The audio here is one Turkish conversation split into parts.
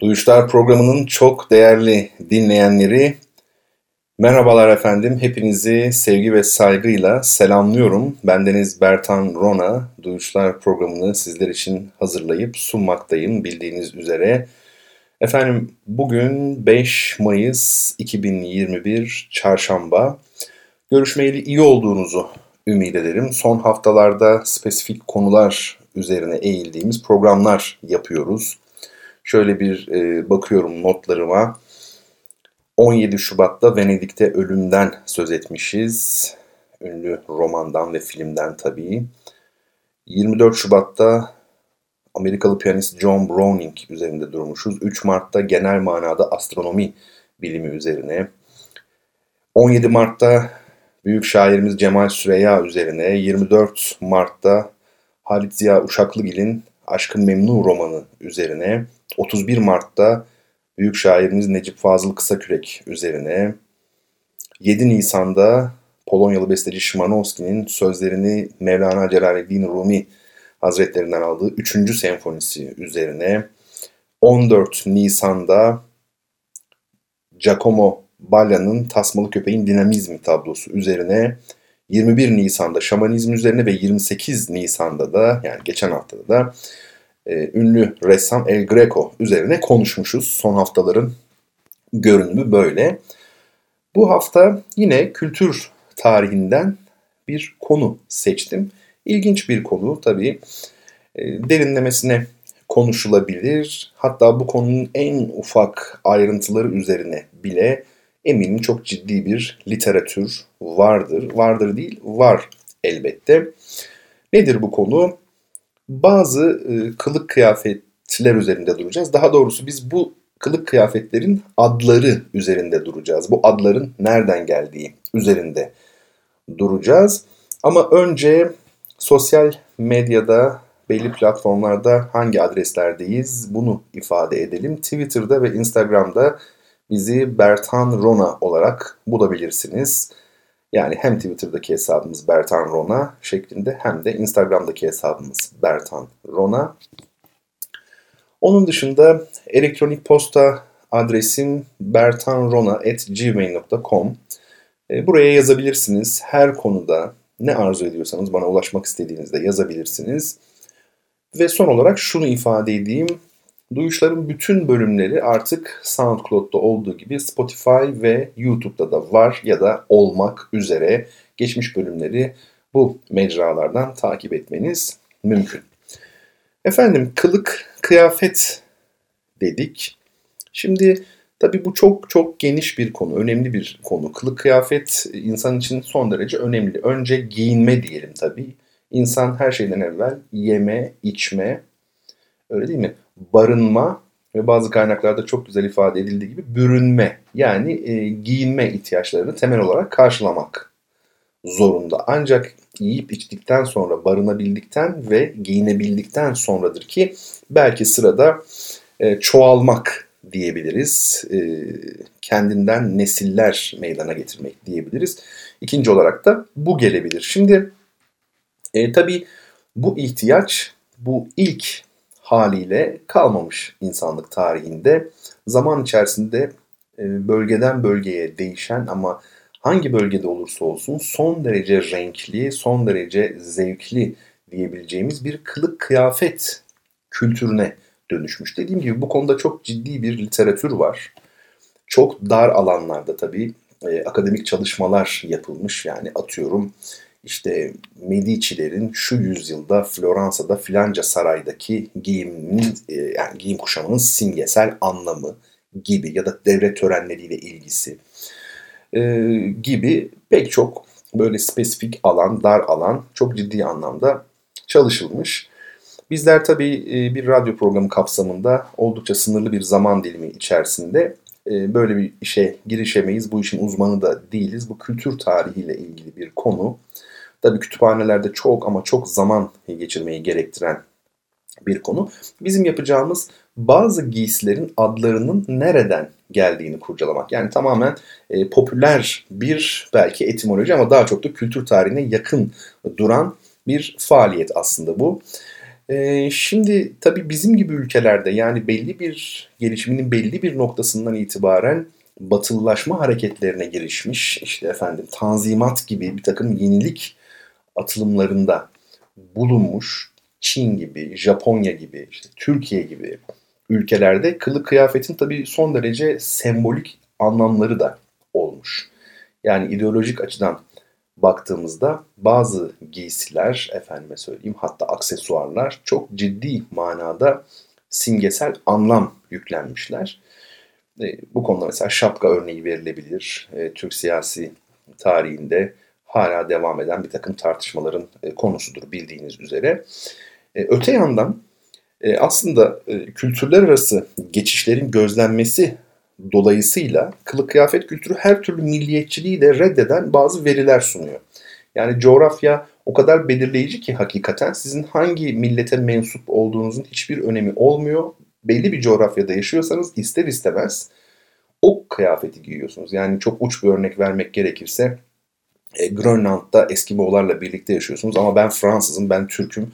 Duyuşlar programının çok değerli dinleyenleri, merhabalar efendim. Hepinizi sevgi ve saygıyla selamlıyorum. Bendeniz Bertan Rona. Duyuşlar programını sizler için hazırlayıp sunmaktayım bildiğiniz üzere. Efendim bugün 5 Mayıs 2021 Çarşamba. Görüşmeyeli iyi olduğunuzu ümit ederim. Son haftalarda spesifik konular üzerine eğildiğimiz programlar yapıyoruz. Şöyle bir bakıyorum notlarıma. 17 Şubat'ta Venedik'te ölümden söz etmişiz. Ünlü romandan ve filmden tabii. 24 Şubat'ta Amerikalı piyanist John Browning üzerinde durmuşuz. 3 Mart'ta genel manada astronomi bilimi üzerine. 17 Mart'ta büyük şairimiz Cemal Süreya üzerine. 24 Mart'ta Halit Ziya Uşaklıgil'in Aşkın Memnu romanı üzerine. 31 Mart'ta büyük şairimiz Necip Fazıl Kısakürek üzerine. 7 Nisan'da Polonyalı besteci Szymanowski'nin sözlerini Mevlana Celaleddin Rumi Hazretlerinden aldığı 3. senfonisi üzerine. 14 Nisan'da Giacomo Balla'nın Tasmalı Köpeğin Dinamizmi tablosu üzerine. 21 Nisan'da şamanizm üzerine ve 28 Nisan'da da, yani geçen haftada da, ünlü ressam El Greco üzerine konuşmuşuz. Son haftaların görünümü böyle. Bu hafta yine kültür tarihinden bir konu seçtim. İlginç bir konu tabii. Derinlemesine konuşulabilir. Hatta bu konunun en ufak ayrıntıları üzerine bile eminim çok ciddi bir literatür vardır. Vardır değil, var elbette. Nedir bu konu? Bazı kılık kıyafetler üzerinde duracağız. Daha doğrusu biz bu kılık kıyafetlerin adları üzerinde duracağız. Bu adların nereden geldiği üzerinde duracağız. Ama önce sosyal medyada, belli platformlarda hangi adreslerdeyiz bunu ifade edelim. Twitter'da ve Instagram'da bizi Bertan Rona olarak bulabilirsiniz. Yani hem Twitter'daki hesabımız Bertan Rona şeklinde hem de Instagram'daki hesabımız Bertan Rona. Onun dışında elektronik posta adresim bertanrona@gmail.com. Buraya yazabilirsiniz. Her konuda ne arzu ediyorsanız bana ulaşmak istediğinizde yazabilirsiniz. Ve son olarak şunu ifade edeyim. Duyuşların bütün bölümleri artık SoundCloud'da olduğu gibi Spotify ve YouTube'da da var ya da olmak üzere. Geçmiş bölümleri bu mecralardan takip etmeniz mümkün. Efendim kılık kıyafet dedik. Şimdi tabii bu çok çok geniş bir konu, önemli bir konu. Kılık kıyafet insan için son derece önemli. Önce giyinme diyelim tabii. İnsan her şeyden evvel yeme, içme, öyle değil mi? Barınma ve bazı kaynaklarda çok güzel ifade edildiği gibi bürünme, yani giyinme ihtiyaçlarını temel olarak karşılamak zorunda. Ancak yiyip içtikten sonra, barınabildikten ve giyinebildikten sonradır ki belki sırada çoğalmak diyebiliriz. Kendinden nesiller meydana getirmek diyebiliriz. İkinci olarak da bu gelebilir. Şimdi tabii bu ihtiyaç, bu ilk haliyle kalmamış insanlık tarihinde. Zaman içerisinde bölgeden bölgeye değişen ama hangi bölgede olursa olsun son derece renkli, son derece zevkli diyebileceğimiz bir kılık kıyafet kültürüne dönüşmüş. Dediğim gibi bu konuda çok ciddi bir literatür var. Çok dar alanlarda tabii akademik çalışmalar yapılmış. Yani atıyorum İşte Medici'lerin şu yüzyılda Floransa'da filanca saraydaki giyim kuşamının simgesel anlamı gibi ya da devlet törenleriyle ilgisi gibi pek çok böyle spesifik alan, dar alan çok ciddi anlamda çalışılmış. Bizler tabii bir radyo programı kapsamında oldukça sınırlı bir zaman dilimi içerisinde böyle bir işe girişemeyiz. Bu işin uzmanı da değiliz. Bu kültür tarihiyle ilgili bir konu. Tabii kütüphanelerde çok ama çok zaman geçirmeyi gerektiren bir konu. Bizim yapacağımız bazı giysilerin adlarının nereden geldiğini kurcalamak. Yani tamamen popüler bir belki etimoloji ama daha çok da kültür tarihine yakın duran bir faaliyet aslında bu. Şimdi tabii bizim gibi ülkelerde yani belli bir gelişiminin belli bir noktasından itibaren batılılaşma hareketlerine girişmiş. İşte efendim Tanzimat gibi bir takım yenilik atılımlarında bulunmuş. Çin gibi, Japonya gibi, işte Türkiye gibi ülkelerde kılık kıyafetin tabii son derece sembolik anlamları da olmuş. Yani ideolojik açıdan baktığımızda bazı giysiler, efendime söyleyeyim hatta aksesuarlar çok ciddi manada simgesel anlam yüklenmişler. Bu konuda mesela şapka örneği verilebilir. Türk siyasi tarihinde hala devam eden bir takım tartışmaların konusudur bildiğiniz üzere. Öte yandan aslında kültürler arası geçişlerin gözlenmesi dolayısıyla kılık kıyafet kültürü her türlü milliyetçiliği de reddeden bazı veriler sunuyor. Yani coğrafya o kadar belirleyici ki hakikaten sizin hangi millete mensup olduğunuzun hiçbir önemi olmuyor. Belli bir coğrafyada yaşıyorsanız ister istemez o kıyafeti giyiyorsunuz. Yani çok uç bir örnek vermek gerekirse Grönland'da Eskimolarla birlikte yaşıyorsunuz ama ben Fransızım, ben Türk'üm.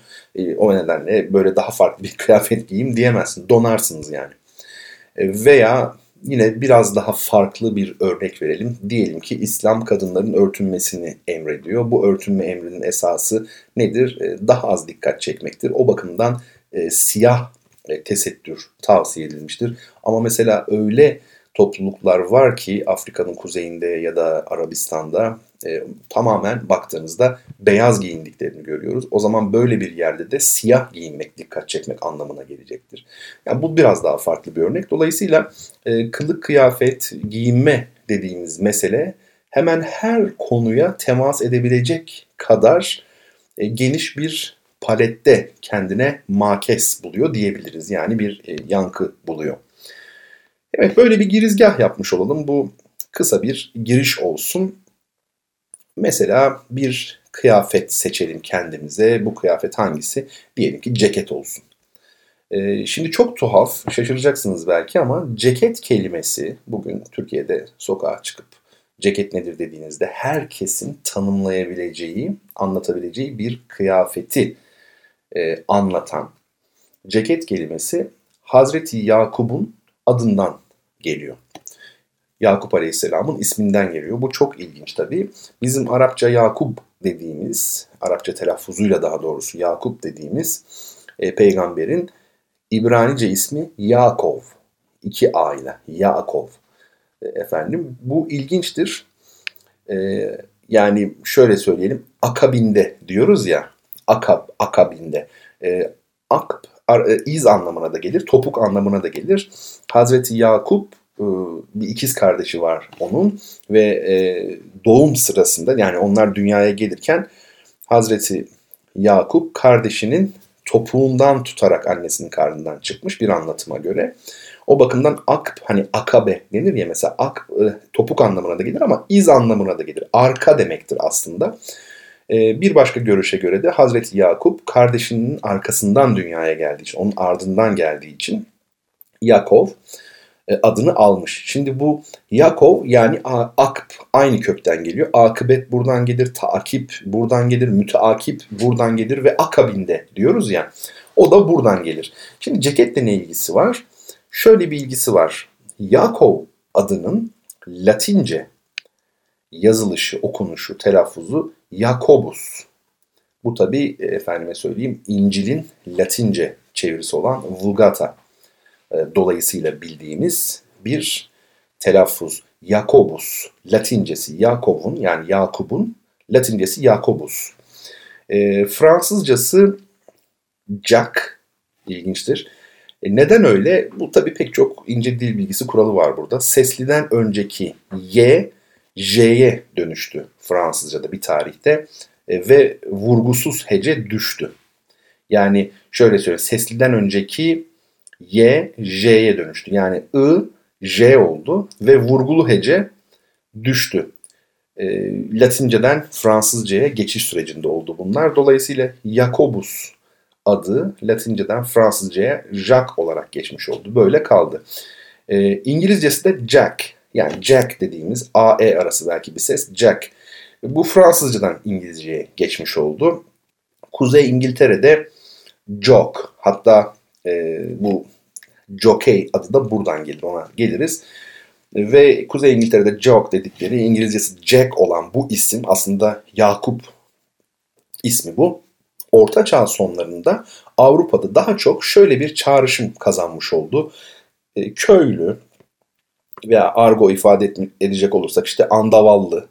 O nedenle böyle daha farklı bir kıyafet giyeyim diyemezsiniz. Donarsınız yani. Veya yine biraz daha farklı bir örnek verelim. Diyelim ki İslam kadınların örtünmesini emrediyor. Bu örtünme emrinin esası nedir? Daha az dikkat çekmektir. O bakımdan siyah tesettür tavsiye edilmiştir. Ama mesela öyle topluluklar var ki Afrika'nın kuzeyinde ya da Arabistan'da tamamen baktığınızda beyaz giyindiklerini görüyoruz. O zaman böyle bir yerde de siyah giyinmek dikkat çekmek anlamına gelecektir. Yani bu biraz daha farklı bir örnek. Dolayısıyla kılık kıyafet, giyinme dediğimiz mesele hemen her konuya temas edebilecek kadar geniş bir palette kendine makes buluyor diyebiliriz. Yani bir yankı buluyor. Evet, böyle bir girizgah yapmış olalım. Bu kısa bir giriş olsun. Mesela bir kıyafet seçelim kendimize. Bu kıyafet hangisi? Diyelim ki ceket olsun. Şimdi çok tuhaf, şaşıracaksınız belki ama ceket kelimesi bugün Türkiye'de sokağa çıkıp ceket nedir dediğinizde herkesin tanımlayabileceği, anlatabileceği bir kıyafeti anlatan ceket kelimesi Hazreti Yakup'un adından geliyor. Yakup Aleyhisselam'ın isminden geliyor. Bu çok ilginç tabii. Bizim Arapça Yakup dediğimiz, Arapça telaffuzuyla daha doğrusu Yakup dediğimiz peygamberin İbranice ismi Yakov. 2 A ile Yakov. Efendim bu ilginçtir. Yani şöyle söyleyelim. Akabinde diyoruz ya. Akab, akabinde. Akb iz anlamına da gelir, topuk anlamına da gelir. Hazreti Yakup bir ikiz kardeşi var onun ve doğum sırasında yani onlar dünyaya gelirken Hazreti Yakup kardeşinin topuğundan tutarak annesinin karnından çıkmış bir anlatıma göre. O bakımdan akb hani akabe denir ya mesela akb topuk anlamına da gelir ama iz anlamına da gelir. Arka demektir aslında. Bir başka görüşe göre de Hazreti Yakup kardeşinin arkasından dünyaya geldiği için, onun ardından geldiği için Yakov adını almış. Şimdi bu Yakov yani akb aynı kökten geliyor. Akıbet buradan gelir, takip buradan gelir, müteakip buradan gelir ve akabinde diyoruz ya. O da buradan gelir. Şimdi ceketle ne ilgisi var? Şöyle bir ilgisi var. Yakov adının Latince yazılışı, okunuşu, telaffuzu Jacobus. Bu tabii efendime söyleyeyim İncil'in Latince çevirisi olan Vulgata. Dolayısıyla bildiğimiz bir telaffuz. Jacobus. Latincesi Yakov'un yani Yakup'un Latincesi Jacobus. Fransızcası Jack. İlginçtir. Neden öyle? Bu tabii pek çok ince dil bilgisi kuralı var burada. Sesliden önceki Y J'ye dönüştü Fransızca'da bir tarihte ve vurgusuz hece düştü. Yani şöyle söyleyeyim sesliden önceki Y, J'ye dönüştü. Yani I, J oldu ve vurgulu hece düştü. Latinceden Fransızca'ya geçiş sürecinde oldu bunlar. Dolayısıyla Jacobus adı Latinceden Fransızca'ya Jack olarak geçmiş oldu. Böyle kaldı. İngilizcesi de Jack. Yani Jack dediğimiz A-E arası belki bir ses. Jack. Bu Fransızcadan İngilizceye geçmiş oldu. Kuzey İngiltere'de Jock. Hatta bu Jockey adı da buradan gelir. Ona geliriz. Ve Kuzey İngiltere'de Jock dedikleri, İngilizcesi Jack olan bu isim aslında Yakup ismi bu. Orta Çağ sonlarında Avrupa'da daha çok şöyle bir çağrışım kazanmış oldu. Köylü veya argo ifade edecek olursak işte andavallı,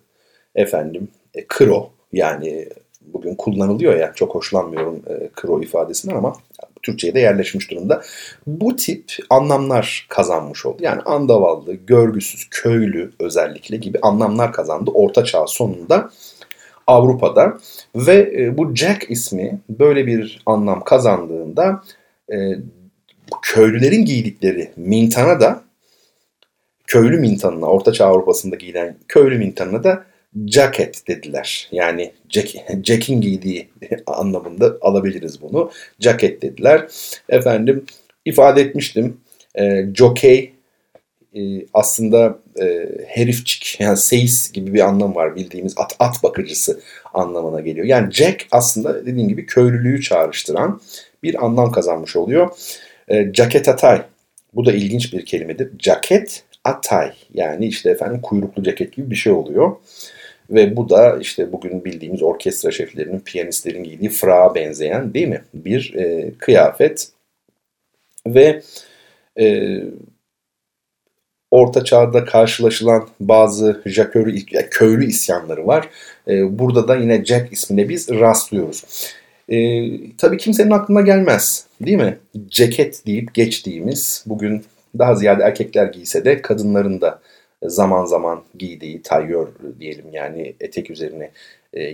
kro, yani bugün kullanılıyor ya, çok hoşlanmıyorum kro ifadesinden ama Türkçe'ye de yerleşmiş durumda. Bu tip anlamlar kazanmış oldu. Yani andavallı, görgüsüz, köylü özellikle gibi anlamlar kazandı Orta Çağ sonunda Avrupa'da. Ve bu Jack ismi böyle bir anlam kazandığında köylülerin giydikleri mintana da, köylü mintanına, Orta Çağ Avrupa'sında giyilen köylü mintanına da jacket dediler. Yani Jack'in giydiği anlamında alabiliriz bunu. Jacket dediler. İfade etmiştim. Jockey aslında herifçik, yani seyis gibi bir anlam var, bildiğimiz at bakıcısı anlamına geliyor. Yani Jack aslında dediğim gibi köylülüğü çağrıştıran bir anlam kazanmış oluyor. Jacket atay. Bu da ilginç bir kelimedir. Jacket atay. Yani işte kuyruklu ceket gibi bir şey oluyor. Ve bu da işte bugün bildiğimiz orkestra şeflerinin, piyanistlerin giydiği frağa benzeyen, değil mi? Bir kıyafet. Ve Orta Çağ'da karşılaşılan bazı köylü isyanları var. Burada da yine Jack ismine biz rastlıyoruz. Tabii kimsenin aklına gelmez, değil mi? Ceket deyip geçtiğimiz, bugün daha ziyade erkekler giyse de kadınların da zaman zaman giydiği, tayyör diyelim, yani etek üzerine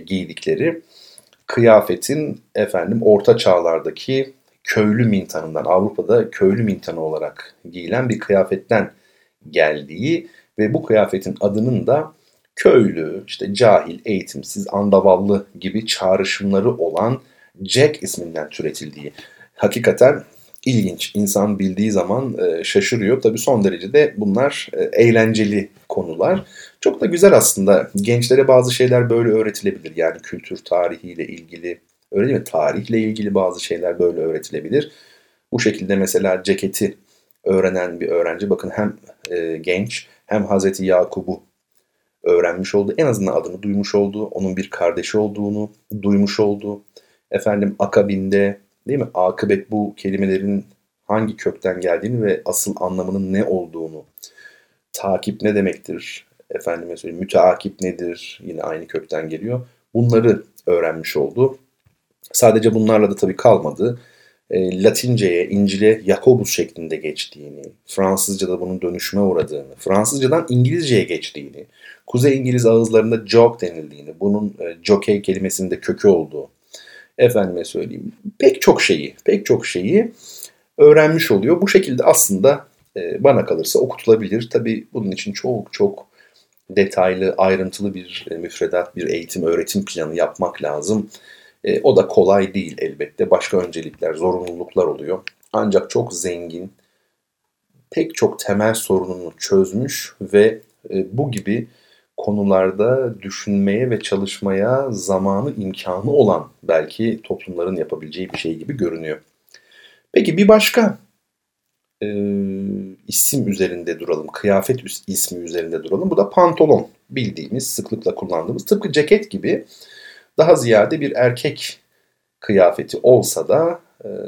giydikleri kıyafetin Orta Çağlardaki köylü mintanından, Avrupa'da köylü mintanı olarak giyilen bir kıyafetten geldiği ve bu kıyafetin adının da köylü, işte cahil, eğitimsiz, andavallı gibi çağrışımları olan Jack isminden türetildiği. Hakikaten ilginç. İnsan bildiği zaman şaşırıyor. Tabii son derecede bunlar eğlenceli konular. Çok da güzel aslında. Gençlere bazı şeyler böyle öğretilebilir. Yani kültür tarihiyle ilgili, öyle değil mi? Tarihle ilgili bazı şeyler böyle öğretilebilir. Bu şekilde mesela ceketi öğrenen bir öğrenci, bakın hem genç hem Hazreti Yakub'u öğrenmiş oldu. En azından adını duymuş oldu. Onun bir kardeşi olduğunu duymuş oldu. Akabinde, değil mi, akıbet bu kelimelerin hangi kökten geldiğini ve asıl anlamının ne olduğunu, takip ne demektir, müteakip nedir, yine aynı kökten geliyor. Bunları öğrenmiş oldu. Sadece bunlarla da tabii kalmadı. Latince'ye, İncil'e Jacobus şeklinde geçtiğini, Fransızca'da bunun dönüşüme uğradığını, Fransızcadan İngilizce'ye geçtiğini, Kuzey İngiliz ağızlarında joke denildiğini, bunun jockey kelimesinin de kökü olduğu, pek çok şeyi öğrenmiş oluyor. Bu şekilde aslında bana kalırsa okutulabilir. Tabii bunun için çok çok detaylı, ayrıntılı bir müfredat, bir eğitim, öğretim planı yapmak lazım. O da kolay değil elbette. Başka öncelikler, zorunluluklar oluyor. Ancak çok zengin, pek çok temel sorununu çözmüş ve bu gibi konularda düşünmeye ve çalışmaya zamanı, imkanı olan belki toplumların yapabileceği bir şey gibi görünüyor. Peki bir başka isim üzerinde duralım. Kıyafet ismi üzerinde duralım. Bu da pantolon. Bildiğimiz, sıklıkla kullandığımız, tıpkı ceket gibi daha ziyade bir erkek kıyafeti olsa da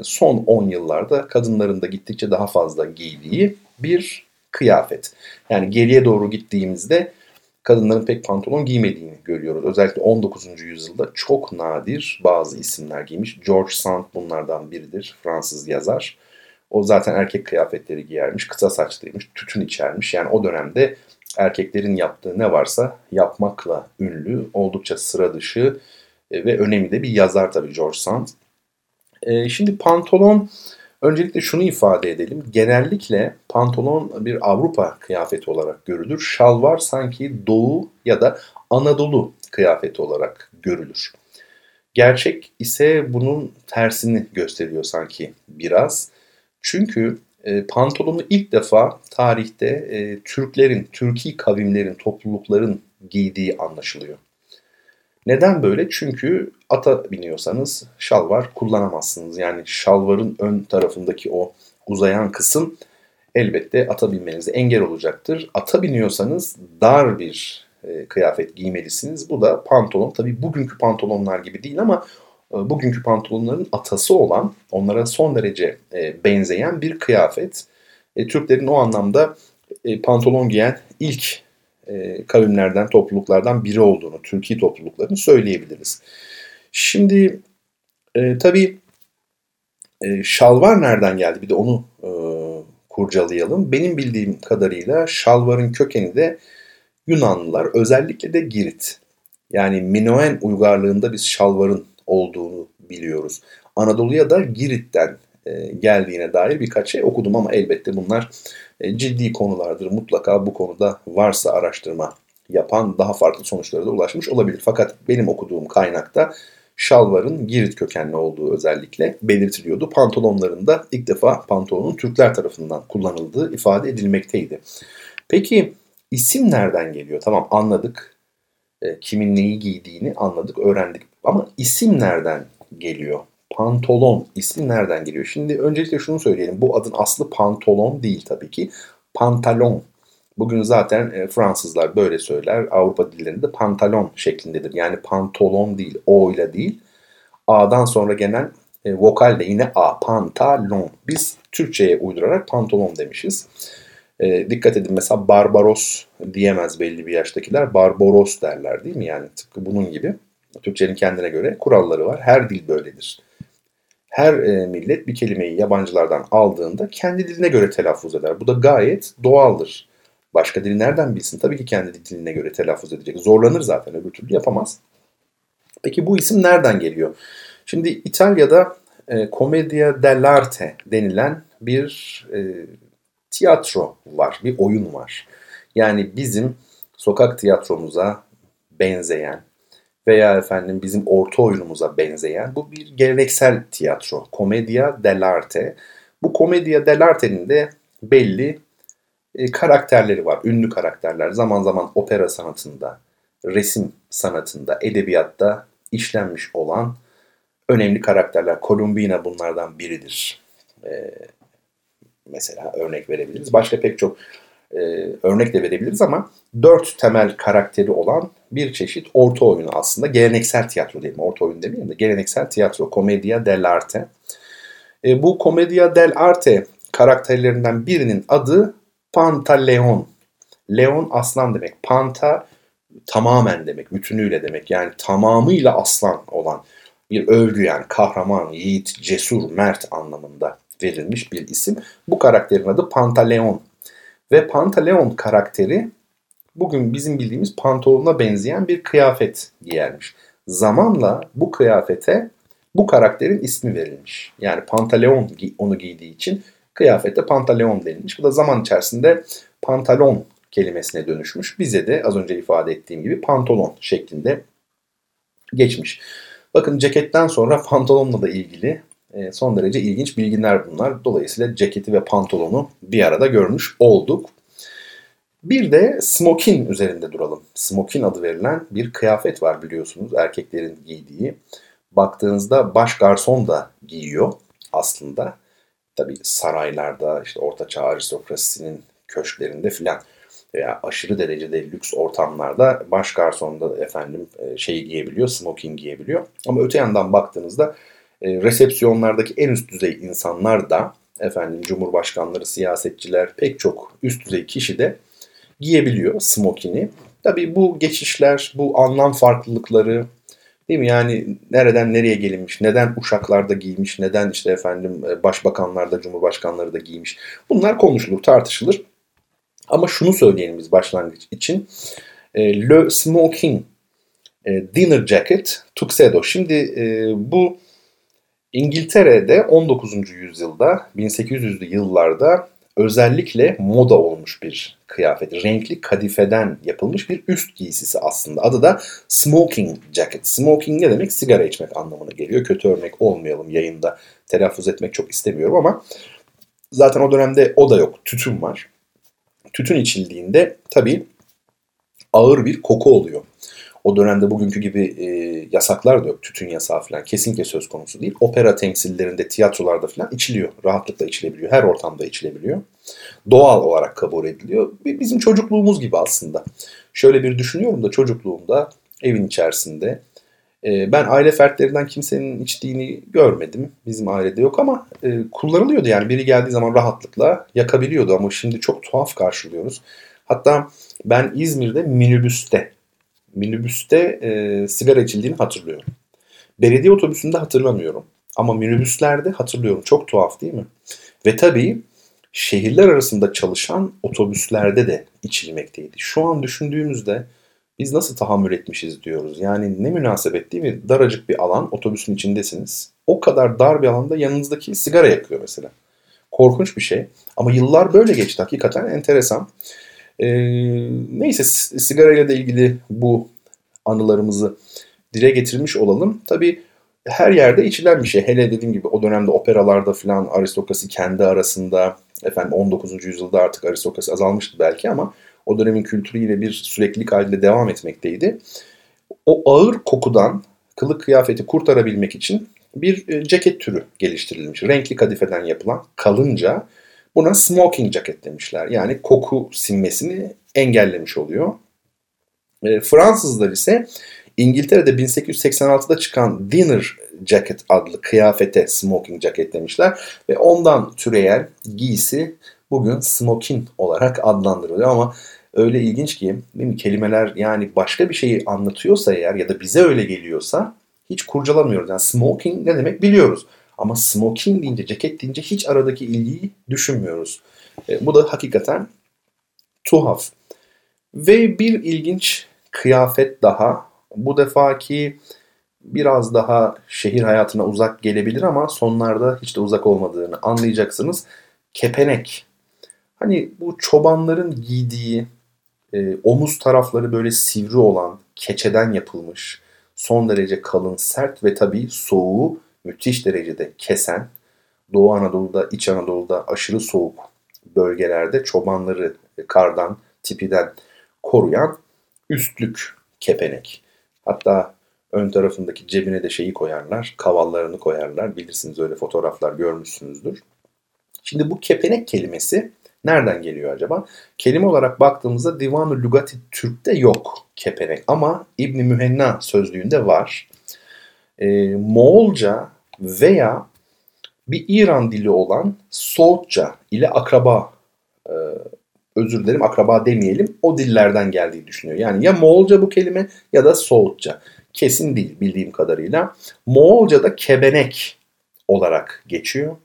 son 10 yıllarda kadınların da gittikçe daha fazla giydiği bir kıyafet. Yani geriye doğru gittiğimizde kadınların pek pantolon giymediğini görüyoruz. Özellikle 19. yüzyılda çok nadir bazı isimler giymiş. George Sand bunlardan biridir. Fransız yazar. O zaten erkek kıyafetleri giyermiş. Kısa saçlıymış. Tütün içermiş. Yani o dönemde erkeklerin yaptığı ne varsa yapmakla ünlü. Oldukça sıra dışı ve önemli de bir yazar tabii George Sand. Şimdi pantolon Öncelikle şunu ifade edelim. Genellikle pantolon bir Avrupa kıyafeti olarak görülür. Şalvar sanki Doğu ya da Anadolu kıyafeti olarak görülür. Gerçek ise bunun tersini gösteriyor sanki biraz. Çünkü pantolonu ilk defa tarihte Türklerin, Türki kavimlerin, toplulukların giydiği anlaşılıyor. Neden böyle? Çünkü ata biniyorsanız şalvar kullanamazsınız. Yani şalvarın ön tarafındaki o uzayan kısım elbette ata binmenize engel olacaktır. Ata biniyorsanız dar bir kıyafet giymelisiniz. Bu da pantolon. Tabii bugünkü pantolonlar gibi değil ama bugünkü pantolonların atası olan, onlara son derece benzeyen bir kıyafet. Türklerin o anlamda pantolon giyen ilk kavimlerden, topluluklardan biri olduğunu, Türki topluluklarını söyleyebiliriz. Şimdi tabii şalvar nereden geldi? Bir de onu kurcalayalım. Benim bildiğim kadarıyla şalvarın kökeni de Yunanlılar, özellikle de Girit. Yani Minoen uygarlığında biz şalvarın olduğunu biliyoruz. Anadolu'ya da Girit'ten geldiğine dair birkaç şey okudum ama elbette bunlar ciddi konulardır. Mutlaka bu konuda varsa araştırma yapan daha farklı sonuçlara da ulaşmış olabilir. Fakat benim okuduğum kaynakta şalvarın Girit kökenli olduğu özellikle belirtiliyordu. Pantolonlarında ilk defa pantolonun Türkler tarafından kullanıldığı ifade edilmekteydi. Peki isim nereden geliyor? Tamam, anladık. Kimin neyi giydiğini anladık, öğrendik. Ama isim nereden geliyor? Pantolon ismi nereden geliyor? Şimdi öncelikle şunu söyleyelim. Bu adın aslı pantolon değil tabii ki. Pantalon. Bugün zaten Fransızlar böyle söyler. Avrupa dillerinde pantalon şeklindedir. Yani pantolon değil. O ile değil. A'dan sonra gelen vokal de yine A. Pantalon. Biz Türkçe'ye uydurarak pantolon demişiz. Dikkat edin, mesela Barbaros diyemez belli bir yaştakiler. Barbaros derler değil mi? Yani tıpkı bunun gibi. Türkçenin kendine göre kuralları var. Her dil böyledir. Her millet bir kelimeyi yabancılardan aldığında kendi diline göre telaffuz eder. Bu da gayet doğaldır. Başka dili nereden bilsin? Tabii ki kendi diline göre telaffuz edecek. Zorlanır zaten, öbür türlü yapamaz. Peki bu isim nereden geliyor? Şimdi İtalya'da Commedia dell'arte denilen bir tiyatro var, bir oyun var. Yani bizim sokak tiyatromuza benzeyen veya efendim bizim orta oyunumuza benzeyen bu bir geleneksel tiyatro. Commedia dell'arte. Bu Commedia dell'arte'nin de belli karakterleri var. Ünlü karakterler. Zaman zaman opera sanatında, resim sanatında, edebiyatta işlenmiş olan önemli karakterler. Columbina bunlardan biridir. Mesela örnek verebiliriz. Başka pek çok örnek de verebiliriz ama 4 temel karakteri olan bir çeşit orta oyunu aslında. Geleneksel tiyatro diyelim. Orta oyun demeyeyim de geleneksel tiyatro. Commedia dell'arte. Bu Commedia dell'arte karakterlerinden birinin adı Pantaleon. Leon aslan demek. Panta tamamen demek. Bütünüyle demek. Yani tamamıyla aslan olan bir övgü, yani kahraman, yiğit, cesur, mert anlamında verilmiş bir isim. Bu karakterin adı Pantaleon. Ve Pantaleon karakteri bugün bizim bildiğimiz pantolona benzeyen bir kıyafet giyermiş. Zamanla bu kıyafete bu karakterin ismi verilmiş. Yani Pantaleon onu giydiği için kıyafete Pantaleon denilmiş. Bu da zaman içerisinde pantalon kelimesine dönüşmüş. Bize de az önce ifade ettiğim gibi pantolon şeklinde geçmiş. Bakın, ceketten sonra pantolonla da ilgili son derece ilginç bilgiler bunlar. Dolayısıyla ceketi ve pantolonu bir arada görmüş olduk. Bir de smokin üzerinde duralım. Smokin adı verilen bir kıyafet var biliyorsunuz, erkeklerin giydiği. Baktığınızda baş garson da giyiyor aslında. Tabii saraylarda, işte ortaçağ aristokrasisinin köşklerinde filan veya aşırı derecede lüks ortamlarda baş garson da efendim şeyi giyebiliyor, smokin giyebiliyor. Ama öte yandan baktığınızda resepsiyonlardaki en üst düzey insanlar da efendim cumhurbaşkanları, siyasetçiler, pek çok üst düzey kişi de giyebiliyor smokini. Tabii bu geçişler, bu anlam farklılıkları değil mi? Yani nereden nereye gelinmiş, neden Uşaklar da giymiş, neden işte efendim başbakanlar da, cumhurbaşkanları da giymiş. Bunlar konuşulur, tartışılır. Ama şunu söyleyelim biz başlangıç için. Le smoking dinner jacket tuxedo. Şimdi bu İngiltere'de 19. yüzyılda, 1800'lü yıllarda özellikle moda olmuş bir kıyafet. Renkli kadifeden yapılmış bir üst giysisi aslında. Adı da smoking jacket. Smoking ne demek? Sigara içmek anlamına geliyor. Kötü örnek olmayalım, yayında telaffuz etmek çok istemiyorum ama zaten o dönemde o da yok. Tütün var. Tütün içildiğinde tabii ağır bir koku oluyor. O dönemde bugünkü gibi yasaklar da yok. Tütün yasağı falan kesinlikle söz konusu değil. Opera temsillerinde, tiyatrolarda falan içiliyor. Rahatlıkla içilebiliyor. Her ortamda içilebiliyor. Doğal olarak kabul ediliyor. Bizim çocukluğumuz gibi aslında. Şöyle bir düşünüyorum da çocukluğumda evin içerisinde ben aile fertlerinden kimsenin içtiğini görmedim. Bizim ailede yok ama kullanılıyordu. Yani biri geldiği zaman rahatlıkla yakabiliyordu ama şimdi çok tuhaf karşılıyoruz. Hatta ben İzmir'de minibüste sigara içildiğini hatırlıyorum. Belediye otobüsünde hatırlamıyorum. Ama minibüslerde hatırlıyorum. Çok tuhaf değil mi? Ve tabii şehirler arasında çalışan otobüslerde de içilmekteydi. Şu an düşündüğümüzde biz nasıl tahammül etmişiz diyoruz. Yani ne münasebet değil mi? Daracık bir alan, otobüsün içindesiniz. O kadar dar bir alanda yanınızdaki sigara yakıyor mesela. Korkunç bir şey. Ama yıllar böyle geçti. Hakikaten enteresan. Neyse, sigarayla da ilgili bu anılarımızı dile getirmiş olalım. Tabii her yerde içilen bir şey. Hele dediğim gibi o dönemde operalarda falan aristokrasi kendi arasında, efendim 19. yüzyılda artık aristokrasi azalmıştı belki ama o dönemin kültürüyle bir süreklilik halinde devam etmekteydi. O ağır kokudan kılık kıyafeti kurtarabilmek için bir ceket türü geliştirilmiş. Renkli kadifeden yapılan, kalınca. Buna smoking jacket demişler. Yani koku sinmesini engellemiş oluyor. Fransızlar ise İngiltere'de 1886'da çıkan dinner jacket adlı kıyafete smoking jacket demişler. Ve ondan türeyen giysi bugün smoking olarak adlandırılıyor. Ama öyle ilginç ki değil mi? Kelimeler yani başka bir şeyi anlatıyorsa eğer ya da bize öyle geliyorsa hiç kurcalamıyoruz. Yani smoking ne demek biliyoruz. Ama smoking deyince, ceket deyince hiç aradaki ilgiyi düşünmüyoruz. Bu da hakikaten tuhaf. Ve bir ilginç kıyafet daha. Bu defaki biraz daha şehir hayatına uzak gelebilir ama sonlarda hiç de uzak olmadığını anlayacaksınız. Kepenek. Hani bu çobanların giydiği, omuz tarafları böyle sivri olan, keçeden yapılmış, son derece kalın, sert ve tabii soğuğu müthiş derecede kesen, Doğu Anadolu'da, İç Anadolu'da aşırı soğuk bölgelerde çobanları kardan, tipiden koruyan üstlük, kepenek. Hatta ön tarafındaki cebine de şeyi koyarlar, kavallarını koyarlar. Bilirsiniz, öyle fotoğraflar görmüşsünüzdür. Şimdi bu kepenek kelimesi nereden geliyor acaba? Kelime olarak baktığımızda Divanu Lügati't Türk'te yok kepenek ama İbnü'l-Mühenna sözlüğünde var. Moğolca veya bir İran dili olan Soğutça ile akraba demeyelim, o dillerden geldiği düşünüyor. Yani ya Moğolca bu kelime ya da Soğutça. Kesin değil bildiğim kadarıyla. Moğolca'da kebenek olarak geçiyor.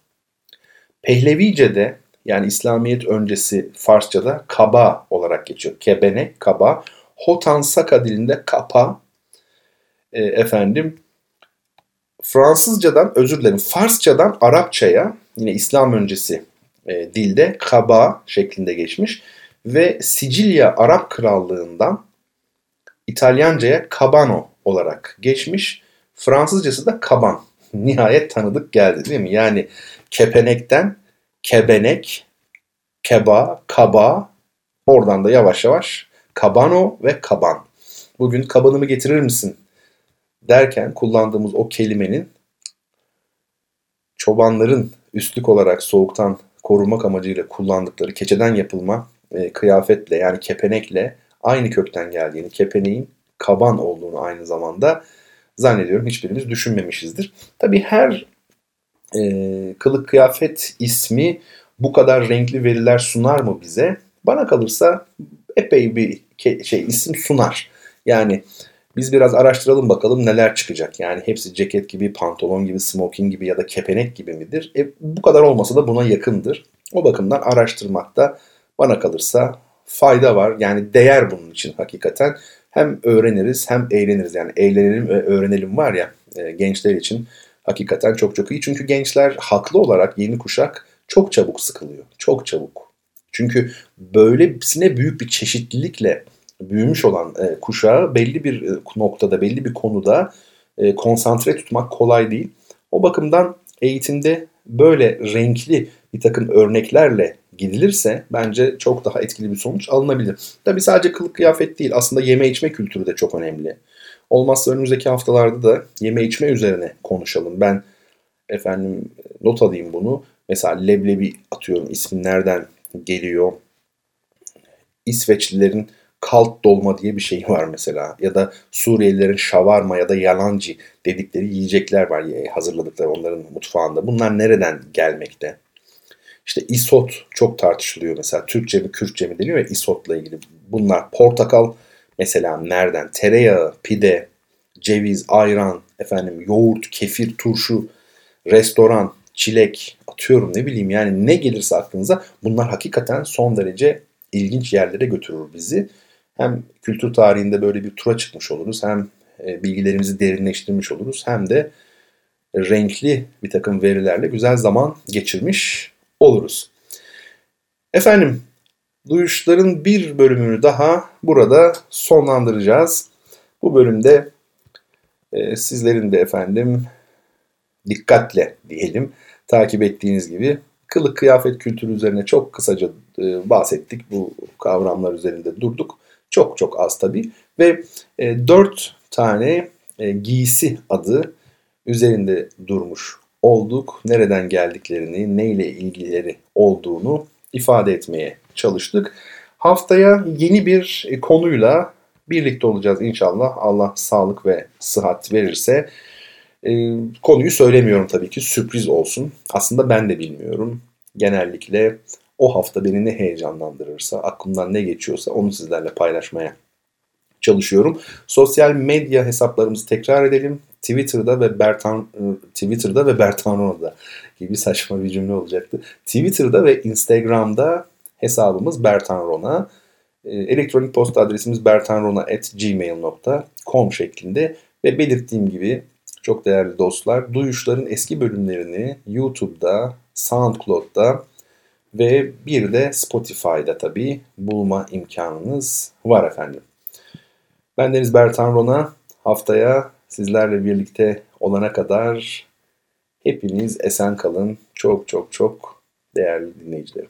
Pehlevice'de, yani İslamiyet öncesi Farsça'da kaba olarak geçiyor. Kebenek, kaba. Hotan Saka dilinde kapa. Farsçadan Arapçaya, yine İslam öncesi dilde kaba şeklinde geçmiş ve Sicilya Arap Krallığından İtalyancaya cabano olarak geçmiş. Fransızcası da kaban. Nihayet tanıdık geldi değil mi? Yani kepenekten kebenek, keba, kaba, oradan da yavaş yavaş cabano ve kaban. Bugün kabanımı getirir misin derken kullandığımız o kelimenin çobanların üstlük olarak soğuktan korumak amacıyla kullandıkları keçeden yapılma kıyafetle, yani kepenekle aynı kökten geldiğini, kepeneğin kaban olduğunu aynı zamanda zannediyorum hiçbirimiz düşünmemişizdir. Tabii her kılık kıyafet ismi bu kadar renkli veriler sunar mı bize? Bana kalırsa epey bir isim sunar. Yani biz biraz araştıralım bakalım neler çıkacak. Yani hepsi ceket gibi, pantolon gibi, smoking gibi ya da kepenek gibi midir? Bu kadar olmasa da buna yakındır. O bakımdan araştırmakta bana kalırsa fayda var. Yani değer bunun için hakikaten. Hem öğreniriz hem eğleniriz. Yani eğlenelim ve öğrenelim var ya, gençler için hakikaten çok çok iyi. Çünkü gençler haklı olarak yeni kuşak çok çabuk sıkılıyor. Çok çabuk. Çünkü böylesine büyük bir çeşitlilikle büyümüş olan kuşağı belli bir noktada, belli bir konuda konsantre tutmak kolay değil. O bakımdan eğitimde böyle renkli bir takım örneklerle gidilirse bence çok daha etkili bir sonuç alınabilir. Tabii sadece kılık kıyafet değil, aslında yeme içme kültürü de çok önemli. Olmazsa önümüzdeki haftalarda da yeme içme üzerine konuşalım. Ben not alayım bunu. Mesela leblebi atıyorum, ismi nereden geliyor? İsveçlilerin kalt dolma diye bir şey var mesela. Ya da Suriyelilerin şavarma ya da yalanci dedikleri yiyecekler var hazırladıkları onların mutfağında. Bunlar nereden gelmekte? İşte isot çok tartışılıyor mesela. Türkçe mi Kürtçe mi deniyor ya isotla ilgili. Bunlar portakal mesela nereden? Tereyağı, pide, ceviz, ayran, yoğurt, kefir, turşu, restoran, çilek atıyorum ne bileyim yani ne gelirse aklınıza bunlar hakikaten son derece ilginç yerlere götürür bizi. Hem kültür tarihinde böyle bir tura çıkmış oluruz, hem bilgilerimizi derinleştirmiş oluruz, hem de renkli bir takım verilerle güzel zaman geçirmiş oluruz. Duyuşların bir bölümünü daha burada sonlandıracağız. Bu bölümde sizlerin de dikkatle diyelim takip ettiğiniz gibi kılık kıyafet kültürü üzerine çok kısaca bahsettik. Bu kavramlar üzerinde durduk. Çok çok az tabii. Ve 4 tane giysi adı üzerinde durmuş olduk. Nereden geldiklerini, neyle ilgileri olduğunu ifade etmeye çalıştık. Haftaya yeni bir konuyla birlikte olacağız inşallah. Allah sağlık ve sıhhat verirse. Konuyu söylemiyorum tabii ki, sürpriz olsun. Aslında ben de bilmiyorum. Genellikle o hafta beni ne heyecanlandırırsa, aklımdan ne geçiyorsa onu sizlerle paylaşmaya çalışıyorum. Sosyal medya hesaplarımızı tekrar edelim. Twitter'da ve Bertan Rona'da gibi saçma bir cümle olacaktı. Twitter'da ve Instagram'da hesabımız Bertan Rona. Elektronik posta adresimiz bertanrona@gmail.com şeklinde ve belirttiğim gibi çok değerli dostlar, duyuşların eski bölümlerini YouTube'da, SoundCloud'da ve bir de Spotify'da tabii bulma imkanınız var efendim. Ben Deniz Bertan Rona. Haftaya sizlerle birlikte olana kadar hepiniz esen kalın. Çok çok çok değerli dinleyicilerim.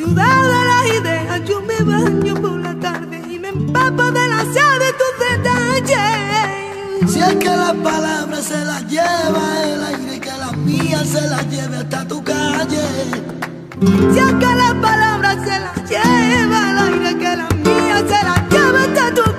ciudad de las ideas, yo me baño por la tarde y me empapo del ansia de tus detalles. Si es que las palabras se las lleva el aire, que las mías se las lleve hasta tu calle. Si es que las palabras se las lleva el aire, que las mías se las lleve hasta tu calle.